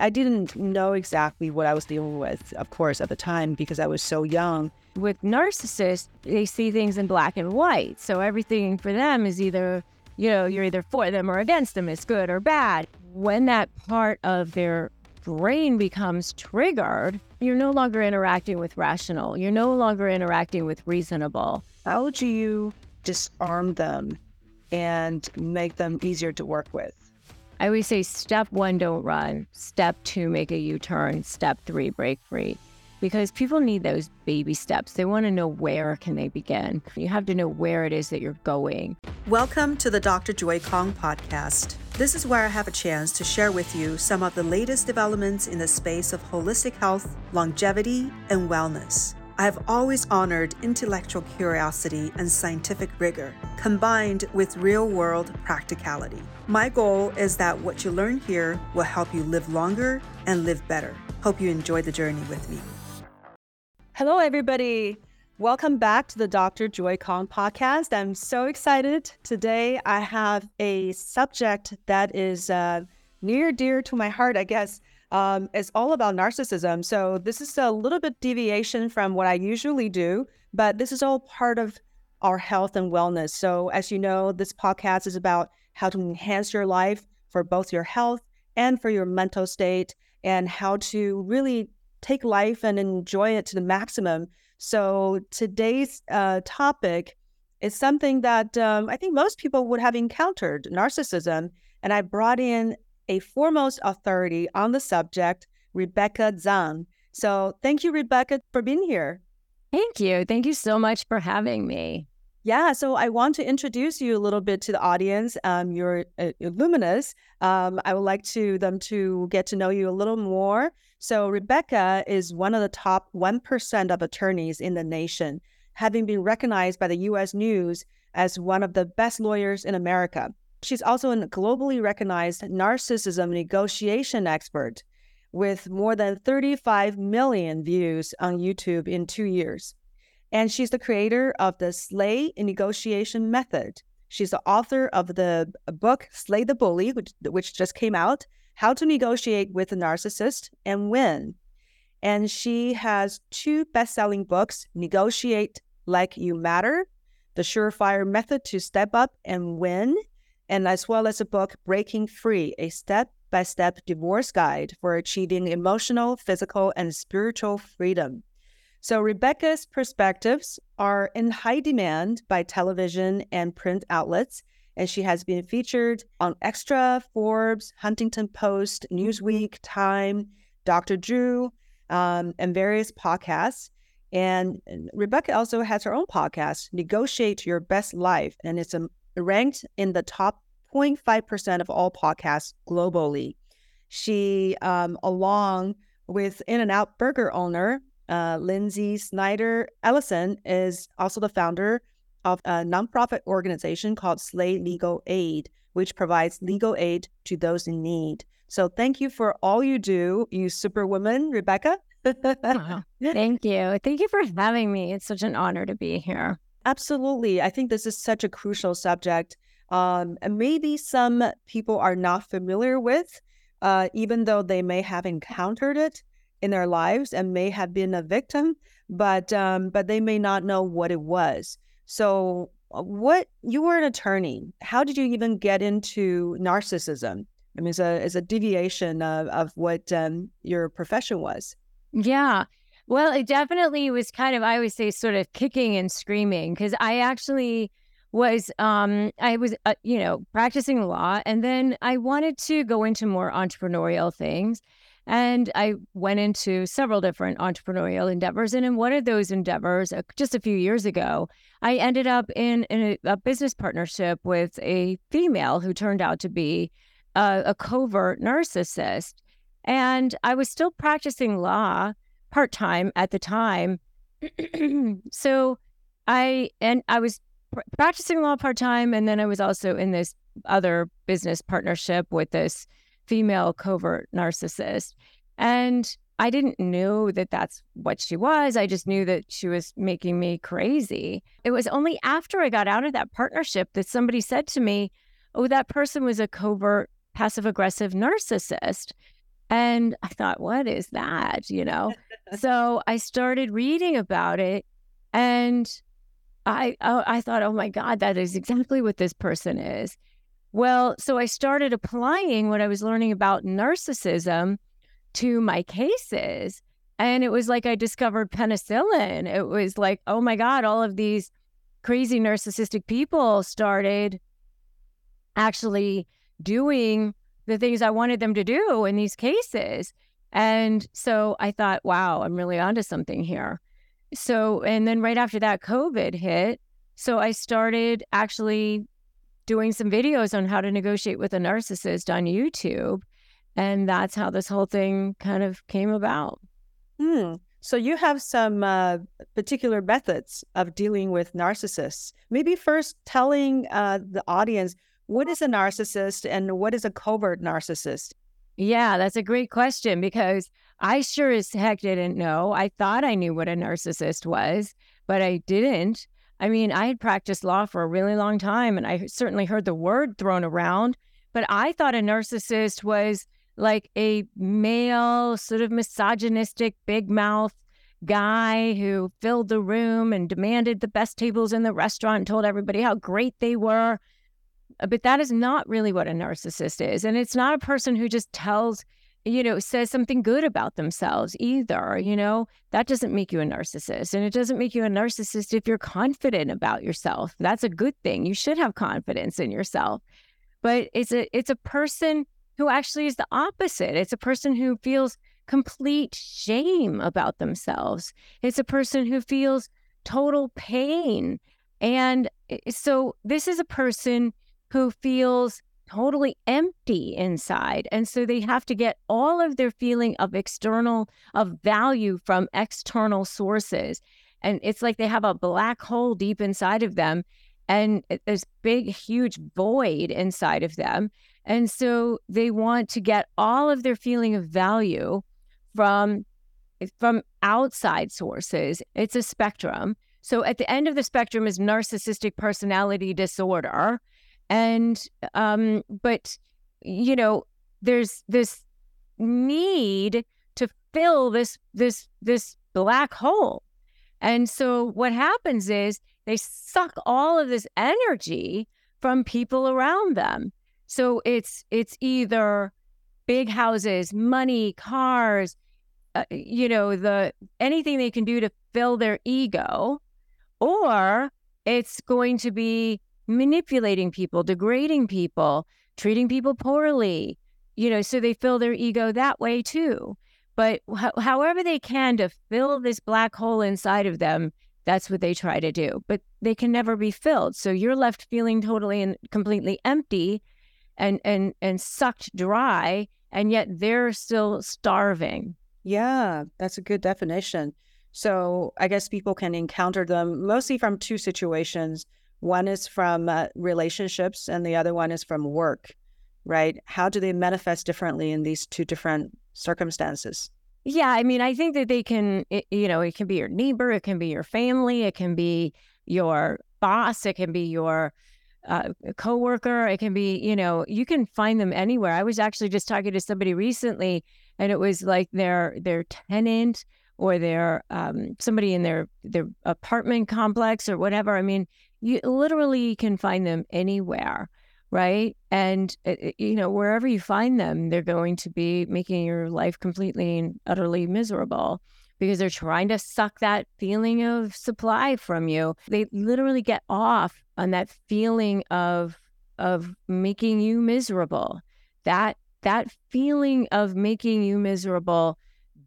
I didn't know exactly what I was dealing with, of course, at the time, because I was so young. With narcissists, they see things in black and white. So everything for them is either, you know, you're either for them or against them. It's good or bad. When that part of their brain becomes triggered, you're no longer interacting with rational. You're no longer interacting with reasonable. How do you disarm them and make them easier to work with? I always say step one, don't run. Step two, make a U-turn. Step three, break free. Because people need those baby steps. They want to know where can they begin. You have to know where it is that you're going. Welcome to the Dr. Joy Kong podcast. This is where I have a chance to share with you some of the latest developments in the space of holistic health, longevity, and wellness. I have always honored intellectual curiosity and scientific rigor, combined with real-world practicality. My goal is that what you learn here will help you live longer and live better. Hope you enjoy the journey with me. Hello, everybody. Welcome back to the Dr. Joy Kong podcast. I'm so excited. Today, I have a subject that is near dear to my heart, I guess. It's all about narcissism. So this is a little bit deviation from what I usually do, but this is all part of our health and wellness. So as you know, this podcast is about how to enhance your life for both your health and for your mental state, and how to really take life and enjoy it to the maximum. So today's topic is something that I think most people would have encountered, narcissism. And I brought in a foremost authority on the subject, Rebecca Zung. So thank you, Rebecca, for being here. Thank you. Thank you so much for having me. Yeah, so I want to introduce you a little bit to the audience. You're luminous. I would like them to get to know you a little more. So Rebecca is one of the top 1% of attorneys in the nation, having been recognized by the U.S. News as one of the best lawyers in America. She's also a globally recognized narcissism negotiation expert with more than 35 million views on YouTube in 2 years. And she's the creator of the SLAY negotiation method. She's the author of the book, Slay the Bully, which just came out, How to Negotiate with a Narcissist and Win. And she has two best-selling books, Negotiate Like You Matter, The Surefire Method to Step Up and Win, and as well as a book, Breaking Free, a step-by-step divorce guide for achieving emotional, physical, and spiritual freedom. So Rebecca's perspectives are in high demand by television and print outlets, and she has been featured on Extra, Forbes, Huffington Post, Newsweek, Time, Dr. Drew, and various podcasts. And Rebecca also has her own podcast, Negotiate Your Best Life, and it's ranked in the top 0.5% of all podcasts globally. She, along with In-N-Out Burger owner, Lynsi Snyder Ellingson, is also the founder of a nonprofit organization called Slay Legal Aid, which provides legal aid to those in need. So thank you for all you do, you superwoman, Rebecca. Oh, thank you. Thank you for having me. It's such an honor to be here. Absolutely. I think this is such a crucial subject. And maybe some people are not familiar with, even though they may have encountered it in their lives and may have been a victim, but they may not know what it was. So you were an attorney. How did you even get into narcissism? I mean, it's a deviation of what your profession was. Yeah. Well, it definitely was kind of, I always say, sort of kicking and screaming, because I actually was, practicing law, and then I wanted to go into more entrepreneurial things. And I went into several different entrepreneurial endeavors. And in one of those endeavors, just a few years ago, I ended up in a business partnership with a female who turned out to be a covert narcissist. And I was still practicing law part-time at the time. So I was practicing law part-time, and then I was also in this other business partnership with this female covert narcissist. And I didn't know that that's what she was. I just knew that she was making me crazy. It was only after I got out of that partnership that somebody said to me, oh, that person was a covert, passive-aggressive narcissist. And I thought, what is that, you know? So I started reading about it, and I thought, oh my God, that is exactly what this person is. Well, so I started applying what I was learning about narcissism to my cases. And it was like I discovered penicillin. It was like, oh my God, all of these crazy narcissistic people started actually doing the things I wanted them to do in these cases. And so I thought, wow, I'm really onto something here. So, and then right after that, COVID hit. So I started actually doing some videos on how to negotiate with a narcissist on YouTube. And that's how this whole thing kind of came about. So you have some particular methods of dealing with narcissists. Maybe first telling the audience, what is a narcissist and what is a covert narcissist? Yeah, that's a great question, because I sure as heck didn't know. I thought I knew what a narcissist was, but I didn't. I mean, I had practiced law for a really long time, and I certainly heard the word thrown around, but I thought a narcissist was like a male, sort of misogynistic, big mouth guy who filled the room and demanded the best tables in the restaurant and told everybody how great they were. But that is not really what a narcissist is. And it's not a person who just tells, you know, says something good about themselves either. You know, that doesn't make you a narcissist. And it doesn't make you a narcissist if you're confident about yourself. That's a good thing. You should have confidence in yourself. But it's a person who actually is the opposite. It's a person who feels complete shame about themselves. It's a person who feels total pain. And so this is a person who feels totally empty inside. And so they have to get all of their feeling of external, of value from external sources. And it's like they have a black hole deep inside of them and this big, huge void inside of them. And so they want to get all of their feeling of value from outside sources. It's a spectrum. So at the end of the spectrum is narcissistic personality disorder. And, but, you know, there's this need to fill this black hole. And so what happens is they suck all of this energy from people around them. So it's either big houses, money, cars, you know, anything they can do to fill their ego, or it's going to be manipulating people, degrading people, treating people poorly, you know, so they fill their ego that way too. But however they can to fill this black hole inside of them, that's what they try to do, but they can never be filled. So you're left feeling totally and completely empty and sucked dry, and yet they're still starving. Yeah, that's a good definition. So I guess people can encounter them mostly from two situations. One is from relationships and the other one is from work, right? How do they manifest differently in these two different circumstances? Yeah, I mean, I think that they can, you know, it can be your neighbor, it can be your family, it can be your boss, it can be your coworker, it can be, you know, you can find them anywhere. I was actually just talking to somebody recently, and it was like their tenant or their somebody in their apartment complex or whatever. I mean, you literally can find them anywhere, right? And, you know, wherever you find them, they're going to be making your life completely and utterly miserable because they're trying to suck that feeling of supply from you. They literally get off on that feeling of making you miserable. That feeling of making you miserable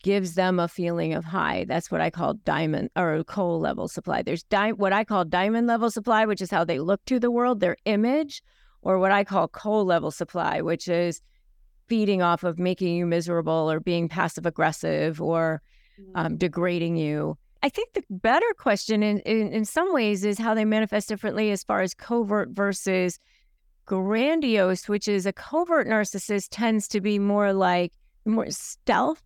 gives them a feeling of high. That's what I call diamond or coal level supply. There's what I call diamond level supply, which is how they look to the world, their image, or what I call coal level supply, which is feeding off of making you miserable or being passive aggressive or degrading you. I think the better question in some ways is how they manifest differently as far as covert versus grandiose, which is a covert narcissist tends to be more like more stealth.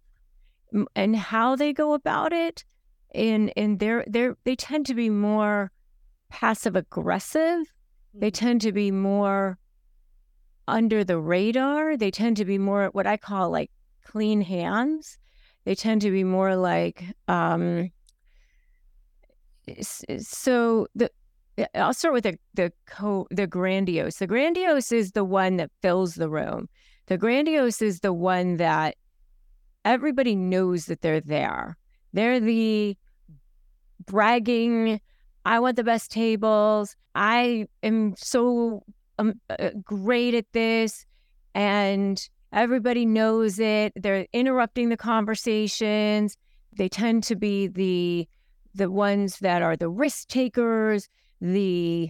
And how they go about it, and they tend to be more passive aggressive. They tend to be more under the radar. They tend to be more what I call like clean hands, they tend to be more like, I'll start with the grandiose. The grandiose is the one that fills the room. The grandiose is the one that everybody knows that they're there. They're the bragging, I want the best tables, I am so great at this, and everybody knows it. They're interrupting the conversations. They tend to be the ones that are the risk takers, the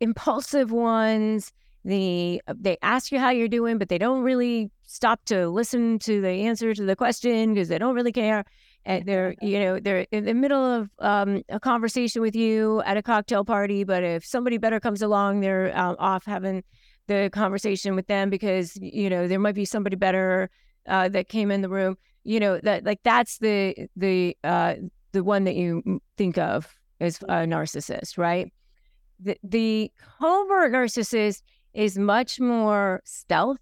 impulsive ones. They ask you how you're doing, but they don't really stop to listen to the answer to the question because they don't really care. And they're in the middle of a conversation with you at a cocktail party, but if somebody better comes along, they're off having the conversation with them because, there might be somebody better that came in the room. That's the one that you think of as a narcissist, right? The covert narcissist is much more stealth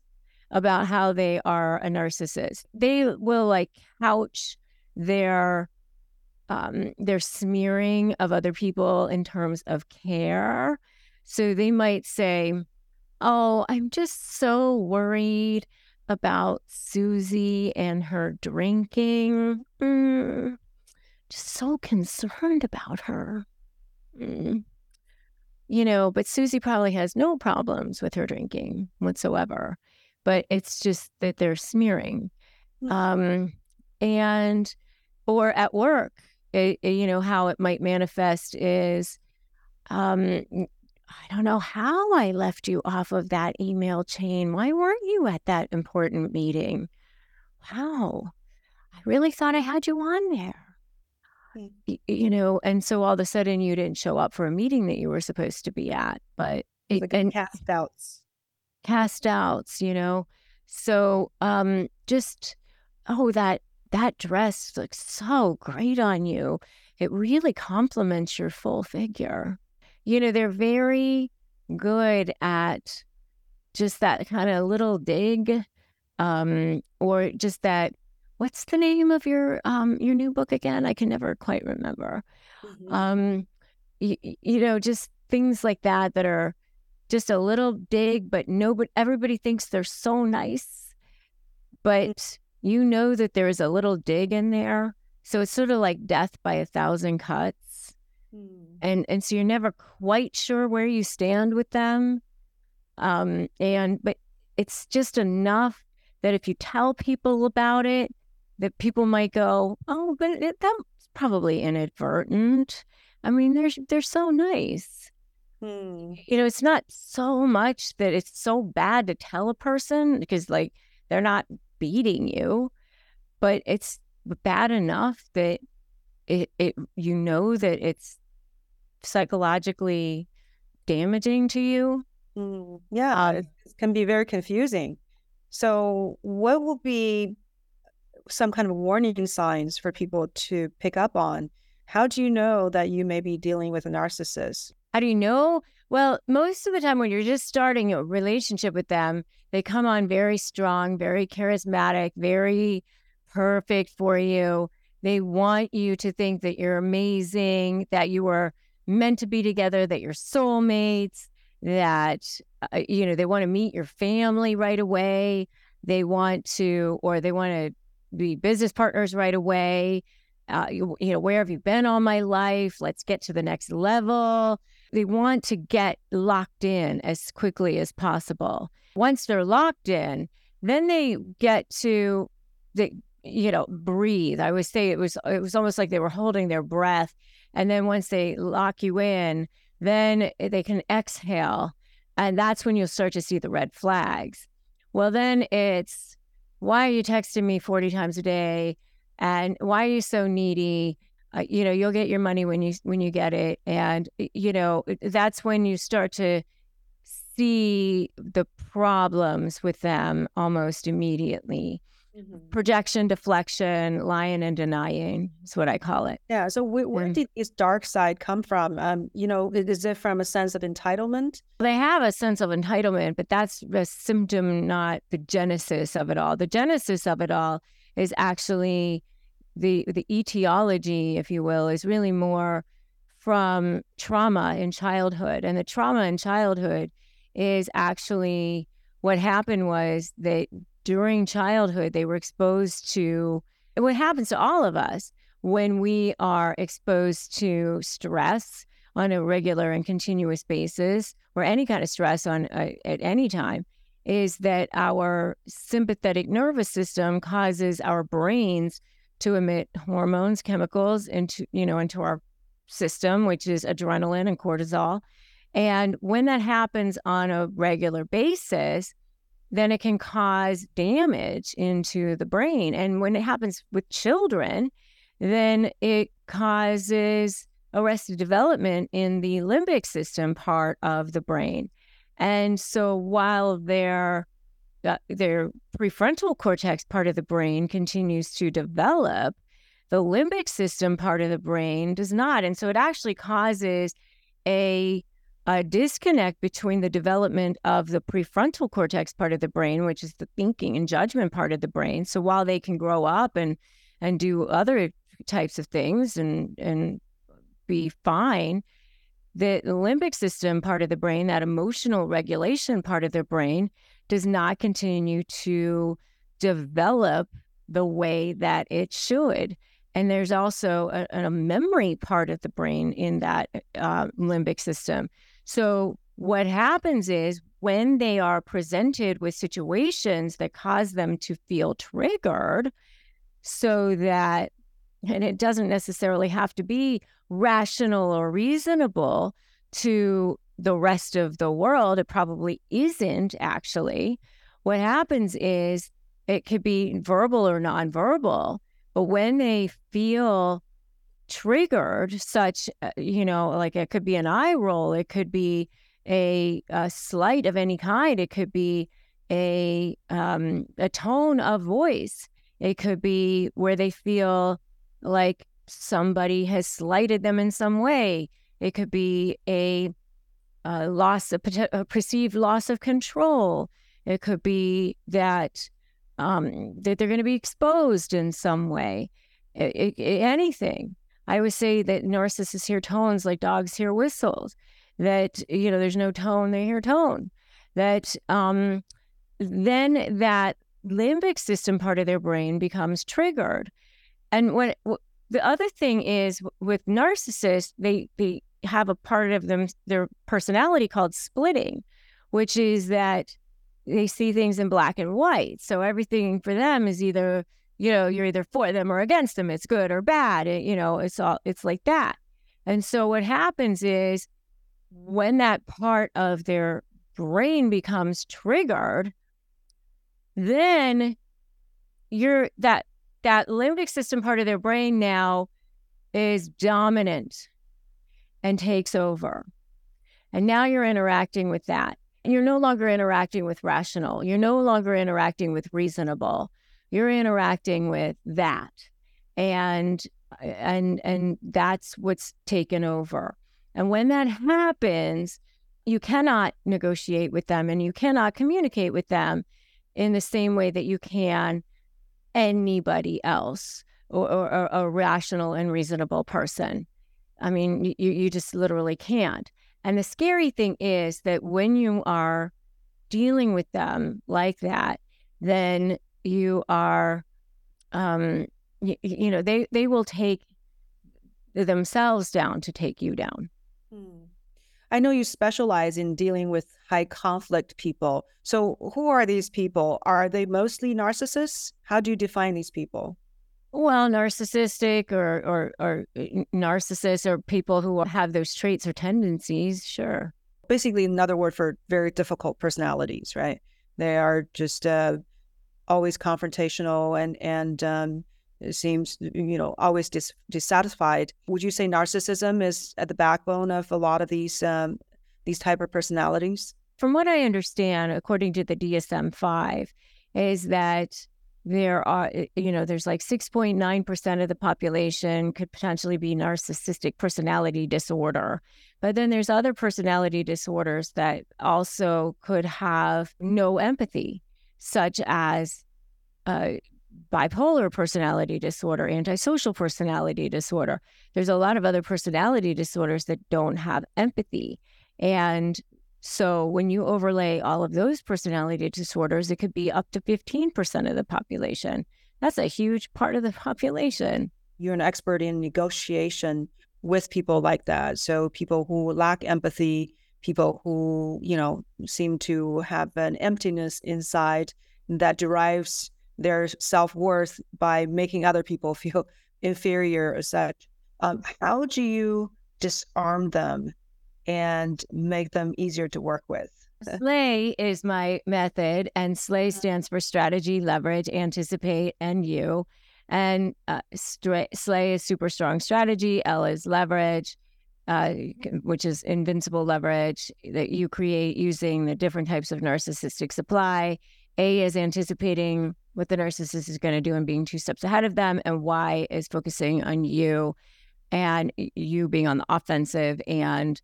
about how they are a narcissist. They will couch their smearing of other people in terms of care. So they might say, "Oh, I'm just so worried about Susie and her drinking. Just so concerned about her. But Susie probably has no problems with her drinking whatsoever, but it's just that they're smearing." Or at work, how it might manifest is, I don't know how I left you off of that email chain. Why weren't you at that important meeting? Wow, I really thought I had you on there. And so all of a sudden you didn't show up for a meeting that you were supposed to be at, but it's cast outs, So, that dress looks so great on you. It really complements your full figure. They're very good at just that kind of little dig, or just that. What's the name of your new book again? I can never quite remember. Mm-hmm. Just things like that are just a little dig, but everybody thinks they're so nice, but that there is a little dig in there. So it's sort of like death by 1,000 cuts. Mm-hmm. And so you're never quite sure where you stand with them. But it's just enough that if you tell people about it, that people might go, "Oh, but that's probably inadvertent. I mean, they're so nice." It's not so much that it's so bad to tell a person because they're not beating you, but it's bad enough that that it's psychologically damaging to you. It can be very confusing. So what will be some kind of warning signs for people to pick up on? How do you know that you may be dealing with a narcissist? How do you know? Well, most of the time when you're just starting a relationship with them, they come on very strong, very charismatic, very perfect for you. They want you to think that you're amazing, that you were meant to be together, that you're soulmates, that, they want to meet your family right away. They want to be business partners right away. Where have you been all my life? Let's get to the next level. They want to get locked in as quickly as possible. Once they're locked in, then they get to, breathe. I would say it was almost like they were holding their breath. And then once they lock you in, then they can exhale. And that's when you'll start to see the red flags. Well, then it's, why are you texting me 40 times a day? And why are you so needy? You'll get your money when you get it. And, that's when you start to see the problems with them almost immediately. Projection, deflection, lying and denying is what I call it. Yeah. So where did this dark side come from? Is it from a sense of entitlement? They have a sense of entitlement, but that's a symptom, not the genesis of it all. The genesis of it all is actually the etiology, if you will, is really more from trauma in childhood. And the trauma in childhood is actually what happened was that during childhood, they were exposed to, and what happens to all of us when we are exposed to stress on a regular and continuous basis, or any kind of stress on at any time, is that our sympathetic nervous system causes our brains to emit hormones, chemicals into our system, which is adrenaline and cortisol. And when that happens on a regular basis, then it can cause damage into the brain. And when it happens with children, then it causes arrested development in the limbic system part of the brain. And so while their prefrontal cortex part of the brain continues to develop, the limbic system part of the brain does not. And so it actually causes a disconnect between the development of the prefrontal cortex part of the brain, which is the thinking and judgment part of the brain. So while they can grow up and do other types of things and be fine, the limbic system part of the brain, that emotional regulation part of their brain, does not continue to develop the way that it should. And there's also a memory part of the brain in that limbic system. So what happens is when they are presented with situations that cause them to feel triggered, so that, and it doesn't necessarily have to be rational or reasonable to the rest of the world, it probably isn't actually. What happens is it could be verbal or nonverbal, but when they feel triggered, such, like it could be an eye roll, it could be a slight of any kind, it could be a tone of voice, it could be where they feel like somebody has slighted them in some way, it could be a perceived loss of control, it could be that they're going to be exposed in some way, anything. I would say that narcissists hear tones like dogs hear whistles, that, there's no tone, they hear tone, that then that limbic system part of their brain becomes triggered. And the other thing is with narcissists, they have a part of their personality called splitting, which is that they see things in black and white. So everything for them is either, you're either for them or against them. It's good or bad. It's like that. And so what happens is when that part of their brain becomes triggered, then that limbic system part of their brain now is dominant and takes over. And now you're interacting with that. You're no longer interacting with rational. You're no longer interacting with reasonable. You're interacting with that. And that's what's taken over. And when that happens, you cannot negotiate with them and you cannot communicate with them in the same way that you can anybody else or a rational and reasonable person. I mean, you just literally can't. And the scary thing is that when you are dealing with them like that, then you are, they will take themselves down to take you down. I know you specialize in dealing with high conflict people. So who are these people? Are they mostly narcissists? How do you define these people? Well, narcissistic or narcissists are people who have those traits or tendencies, sure. Basically, another word for very difficult personalities, right? They are just always confrontational and it seems, always dissatisfied. Would you say narcissism is at the backbone of a lot of these type of personalities? From what I understand, according to the DSM-5, is that there are, you know, there's like 6.9% of the population could potentially be narcissistic personality disorder. But then there's other personality disorders that also could have no empathy, such as bipolar personality disorder, antisocial personality disorder. There's a lot of other personality disorders that don't have empathy. And so when you overlay all of those personality disorders, it could be up to 15% of the population. That's a huge part of the population. You're an expert in negotiation with people like that. So people who lack empathy, people who, you know, seem to have an emptiness inside that derives their self-worth by making other people feel inferior or such. How do you disarm them and make them easier to work with? SLAY is my method, and SLAY stands for strategy, leverage, anticipate, and you. And SLAY is super strong strategy, L is leverage, which is invincible leverage that you create using the different types of narcissistic supply. A is anticipating what the narcissist is going to do and being two steps ahead of them, and Y is focusing on you and you being on the offensive and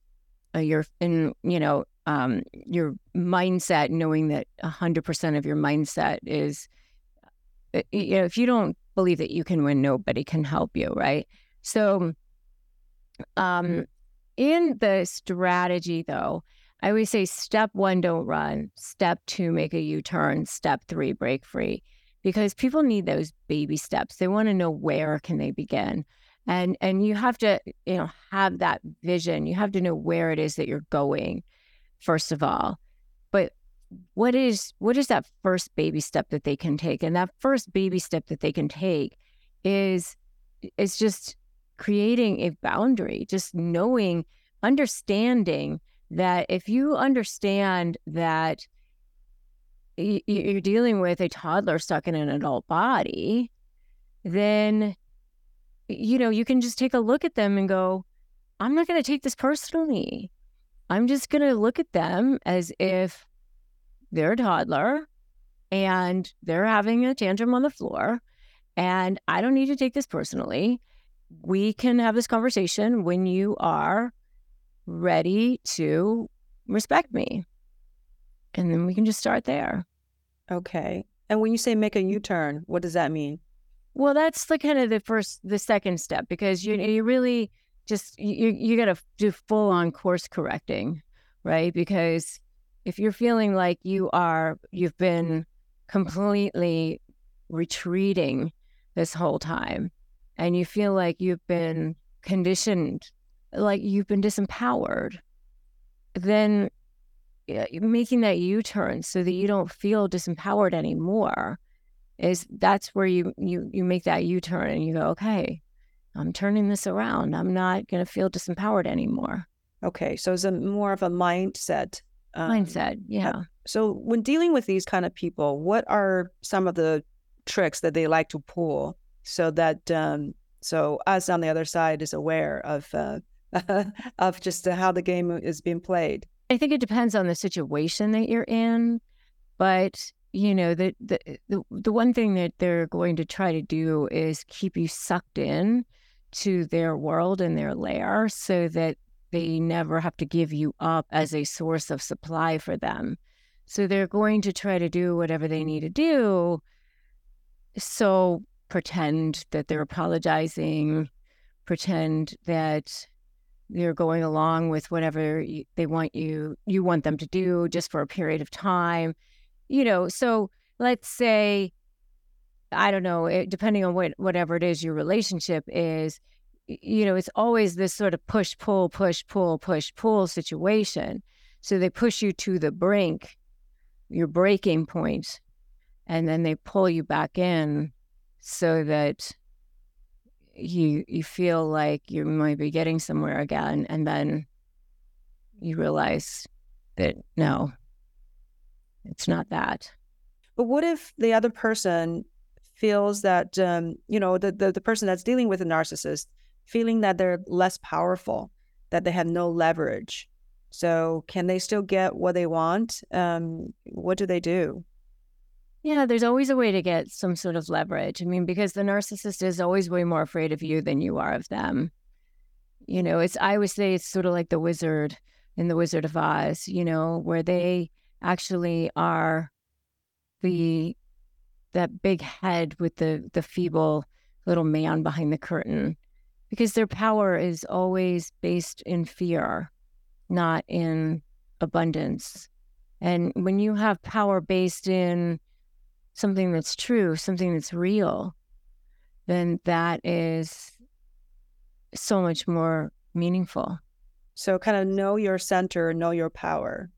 your, in, you know, your mindset, knowing that 100% of your mindset is, you know, if you don't believe that you can win, nobody can help you, right? So in the strategy, though, I always say step one, don't run. Step two, make a U-turn. Step three, break free. Because people need those baby steps. They want to know where can they begin. And you have to, you know, have that vision. You have to know where it is that you're going, first of all. But what is that first baby step that they can take? And that first baby step that they can take is just creating a boundary, just knowing, understanding that if you understand that you're dealing with a toddler stuck in an adult body, then, you know, you can just take a look at them and go, I'm not going to take this personally. I'm just going to look at them as if they're a toddler and they're having a tantrum on the floor, and I don't need to take this personally. We can have this conversation when you are ready to respect me. And then we can just start there. Okay. And when you say make a U-turn, what does that mean? Well, that's the kind of the second step, because you really just, you got to do full on course correcting, right? Because if you're feeling like you've been completely retreating this whole time, and you feel like you've been conditioned, like you've been disempowered, then making that U-turn so that you don't feel disempowered anymore is, that's where you make that U-turn and you go, okay, I'm turning this around. I'm not going to feel disempowered anymore. Okay. So it's more of a mindset. Mindset, yeah. So when dealing with these kind of people, what are some of the tricks that they like to pull so that so us on the other side is aware of just how the game is being played? I think it depends on the situation that you're in, but you know, the one thing that they're going to try to do is keep you sucked in to their world and their lair so that they never have to give you up as a source of supply for them. So they're going to try to do whatever they need to do. So pretend that they're apologizing, pretend that they're going along with whatever they want you want them to do just for a period of time. You know, so let's say, I don't know, depending on whatever it is your relationship is, you know, it's always this sort of push-pull situation. So they push you to the brink, your breaking point, and then they pull you back in so that you feel like you might be getting somewhere again. And then you realize that, no, it's not that. But what if the other person feels that, you know, the person that's dealing with a narcissist feeling that they're less powerful, that they have no leverage? So can they still get what they want? What do they do? Yeah, there's always a way to get some sort of leverage. I mean, because the narcissist is always way more afraid of you than you are of them. You know, it's, I always say it's sort of like the wizard in The Wizard of Oz, you know, where they actually are that big head with the feeble little man behind the curtain, because their power is always based in fear, not in abundance. And when you have power based in something that's true, something that's real, then that is so much more meaningful. So kind of know your center, know your power.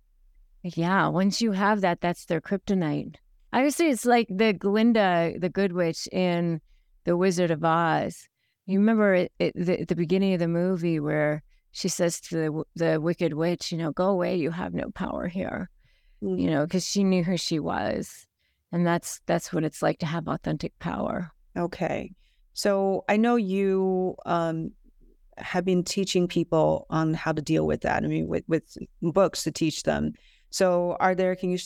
Yeah, once you have that, that's their kryptonite. I would say it's like the Glinda, the Good Witch in The Wizard of Oz. You remember at the beginning of the movie where she says to the wicked witch, you know, go away, you have no power here, you know, because she knew who she was. And that's what it's like to have authentic power. Okay. So I know you have been teaching people on how to deal with that. I mean, with books to teach them. So can you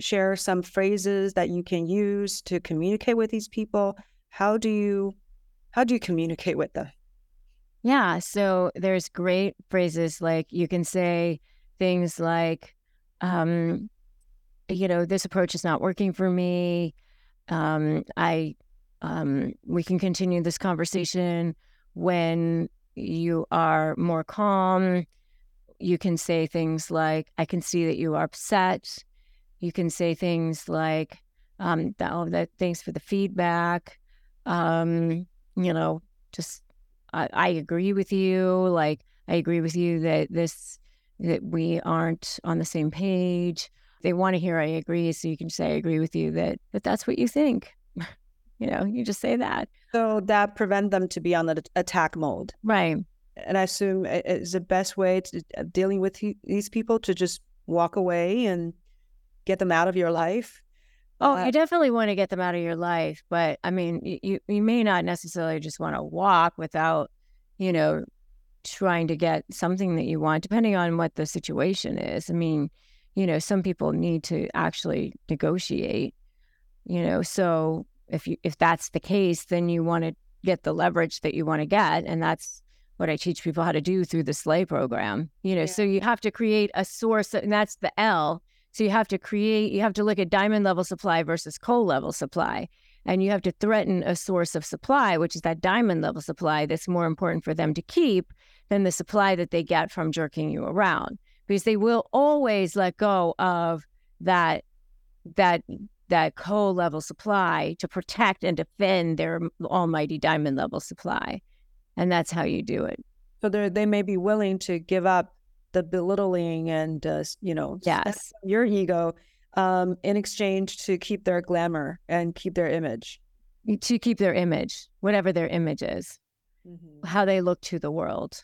share some phrases that you can use to communicate with these people? How do you communicate with them? Yeah. So there's great phrases, like you can say things like, you know, this approach is not working for me. We can continue this conversation when you are more calm. You can say things like, I can see that you are upset. You can say things like, thanks for the feedback. You know, just, I agree with you. Like, I agree with you that we aren't on the same page. They want to hear I agree, so you can say I agree with you that that's what you think. You know, you just say that. So that prevent them to be on the attack mode. Right. And I assume it's the best way to dealing with these people to just walk away and get them out of your life. Oh, you definitely want to get them out of your life, but I mean, you may not necessarily just want to walk without, you know, trying to get something that you want, depending on what the situation is. I mean, you know, some people need to actually negotiate, you know, so if that's the case, then you want to get the leverage that you want to get. And that's what I teach people how to do through the SLAY program, you know, so you have to create a source, and that's the L. So you have to look at diamond level supply versus coal level supply, and you have to threaten a source of supply, which is that diamond level supply that's more important for them to keep than the supply that they get from jerking you around. Because they will always let go of that coal level supply to protect and defend their almighty diamond level supply. And that's how you do it. So they may be willing to give up the belittling and, you know, yes, your ego in exchange to keep their glamour and keep their image. To keep their image, whatever their image is, how they look to the world.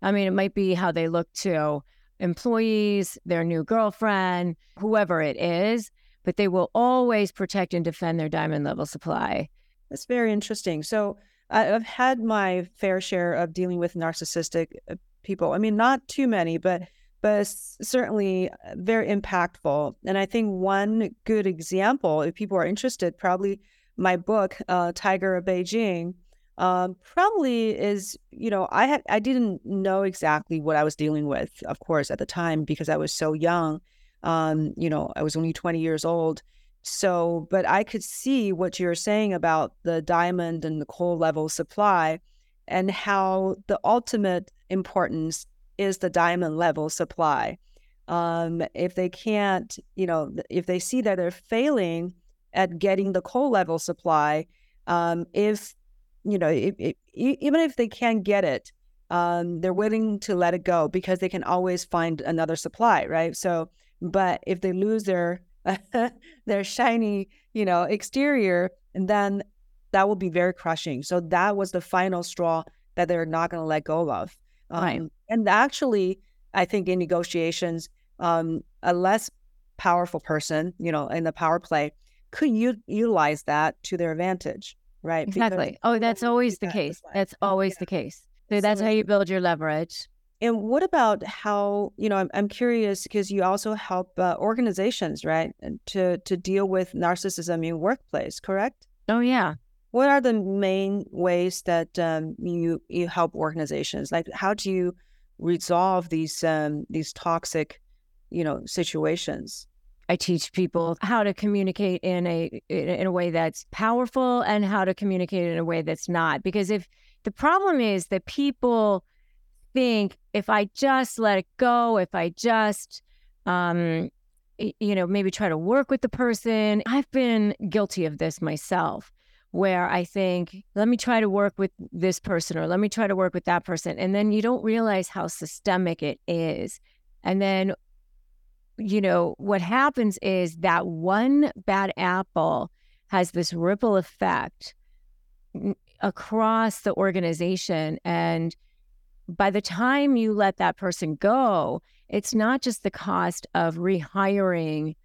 I mean, it might be how they look to employees, their new girlfriend, whoever it is, but they will always protect and defend their diamond level supply. That's very interesting. So I've had my fair share of dealing with narcissistic people. I mean, not too many, but certainly very impactful. And I think one good example, if people are interested, probably my book, Tiger of Beijing, probably is, you know, I didn't know exactly what I was dealing with, of course, at the time, because I was so young. You know, I was only 20 years old. So, but I could see what you're saying about the diamond and the coal level supply, and how the ultimate importance is the diamond level supply. If they can't, you know, if they see that they're failing at getting the coal level supply, you know, even if they can't get it, they're willing to let it go because they can always find another supply, right? So, but if they lose their shiny, you know, exterior, then that will be very crushing. So that was the final straw that they're not going to let go of. Right. And actually, I think in negotiations, a less powerful person, you know, in the power play, could utilize that to their advantage. Right. Exactly. Because that's always the case. That's always the case. So that's how you build your leverage. And what about how, you know, I'm curious because you also help organizations, right, to deal with narcissism in workplace, correct? Oh, yeah. What are the main ways that you help organizations? Like, how do you resolve these toxic, you know, situations? I teach people how to communicate in a way that's powerful and how to communicate in a way that's not. Because if the problem is that people think, if I just let it go, if I just, you know, maybe try to work with the person. I've been guilty of this myself, where I think, let me try to work with this person or let me try to work with that person. And then you don't realize how systemic it is. And then, you know, what happens is that one bad apple has this ripple effect across the organization. And by the time you let that person go, it's not just the cost of rehiring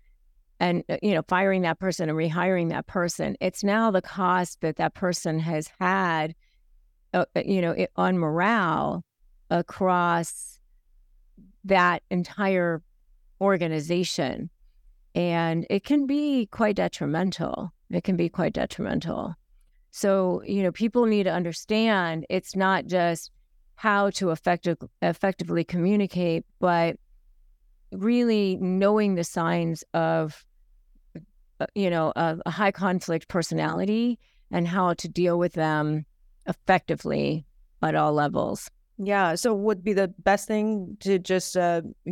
and, you know, firing that person and rehiring that person. It's now the cost that that person has had, you know, on morale across that entire organization. And it can be quite detrimental. It can be quite detrimental. So, you know, people need to understand it's not just how to effectively communicate, but really knowing the signs of, you know, a high conflict personality and how to deal with them effectively at all levels. Yeah. So would be the best thing to just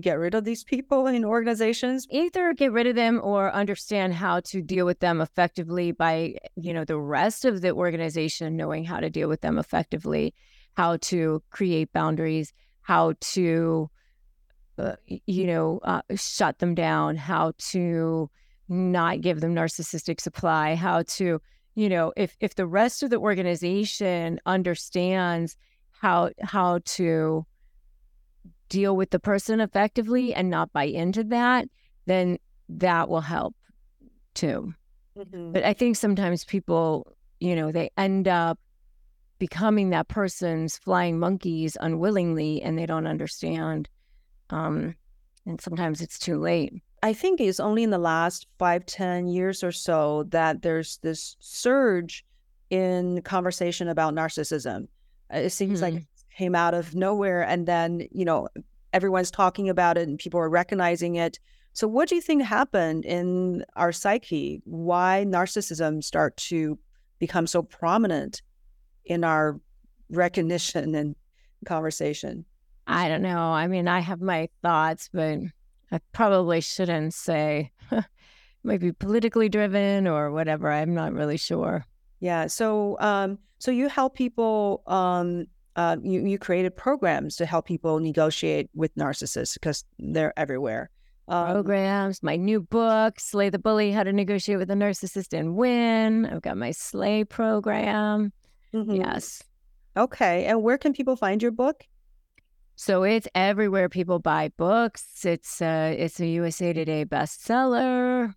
get rid of these people in organizations? Either get rid of them or understand how to deal with them effectively by, you know, the rest of the organization knowing how to deal with them effectively, how to create boundaries, how to, you know, shut them down, how to not give them narcissistic supply, how to, you know, if the rest of the organization understands how to deal with the person effectively and not buy into that, then that will help too. Mm-hmm. But I think sometimes people, you know, they end up becoming that person's flying monkeys unwillingly, and they don't understand. And sometimes it's too late. I think it's only in the last 5-10 years or so that there's this surge in conversation about narcissism. It seems like it came out of nowhere, and then, you know, everyone's talking about it and people are recognizing it. So what do you think happened in our psyche? Why narcissism start to become so prominent in our recognition and conversation? I don't know. I mean, I have my thoughts, but I probably shouldn't say. Might be politically driven or whatever. I'm not really sure. Yeah. So, so you help people. You created programs to help people negotiate with narcissists because they're everywhere. Programs, my new book, Slay the Bully: How to Negotiate with a Narcissist and Win. I've got my Slay program. Mm-hmm. Yes. Okay. And where can people find your book? So it's everywhere people buy books. It's a USA Today bestseller.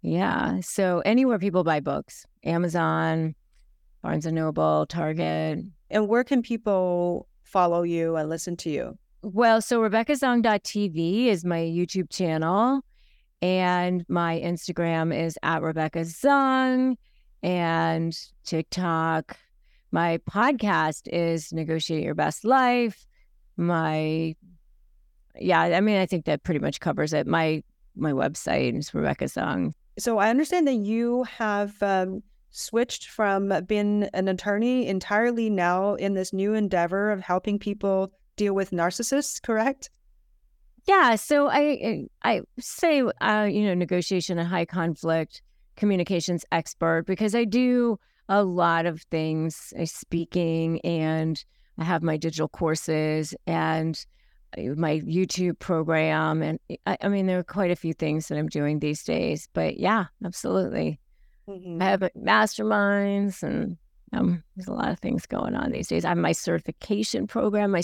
Yeah. So anywhere people buy books, Amazon, Barnes & Noble, Target. And where can people follow you and listen to you? Well, so RebeccaZong.TV is my YouTube channel, and my Instagram is @RebeccaZong. And TikTok. My podcast is Negotiate Your Best Life. I mean, I think that pretty much covers it. My website is Rebecca Zung. So I understand that you have switched from being an attorney entirely now in this new endeavor of helping people deal with narcissists, correct? Yeah. So I say, you know, negotiation and high conflict communications expert, because I do a lot of things, speaking, and I have my digital courses and my YouTube program. And I mean, there are quite a few things that I'm doing these days, but yeah, absolutely. Mm-hmm. I have masterminds and there's a lot of things going on these days. I have my certification program, my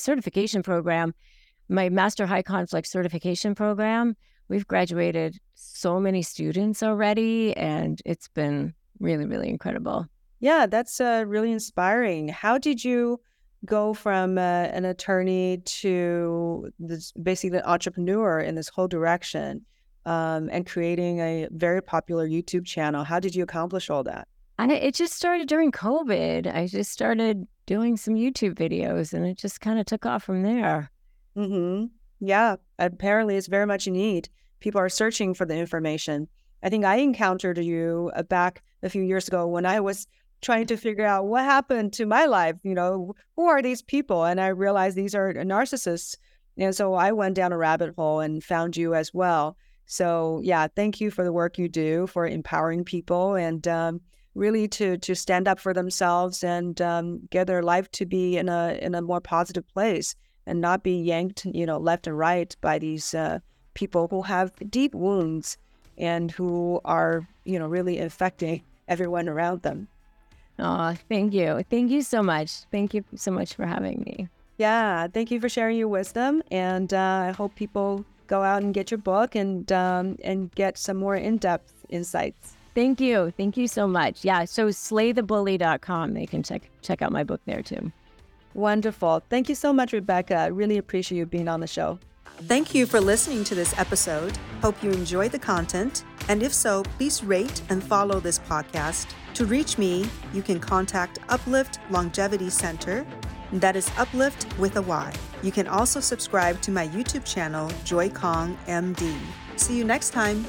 Master High Conflict certification program. We've graduated so many students already, and it's been really, really incredible. Yeah, that's really inspiring. How did you go from an attorney to this, basically an entrepreneur in this whole direction, and creating a very popular YouTube channel? How did you accomplish all that? And it just started during COVID. I just started doing some YouTube videos, and it just kind of took off from there. Mm-hmm. Yeah, apparently it's very much in need. People are searching for the information. I think I encountered you back a few years ago when I was trying to figure out what happened to my life. You know, who are these people? And I realized these are narcissists. And so I went down a rabbit hole and found you as well. So yeah, thank you for the work you do for empowering people and really to stand up for themselves and get their life to be in a more positive place and not be yanked, you know, left and right by these people who have deep wounds and who are, you know, really affecting everyone around them. Oh, thank you. Thank you so much. Thank you so much for having me. Yeah, thank you for sharing your wisdom. And I hope people go out and get your book and get some more in-depth insights. Thank you. Thank you so much. Yeah, so slaythebully.com. They can check out my book there too. Wonderful. Thank you so much, Rebecca. I really appreciate you being on the show. Thank you for listening to this episode. Hope you enjoyed the content. And if so, please rate and follow this podcast. To reach me, you can contact Uplift Longevity Center. That is Uplift with a Y. You can also subscribe to my YouTube channel, Joy Kong MD. See you next time.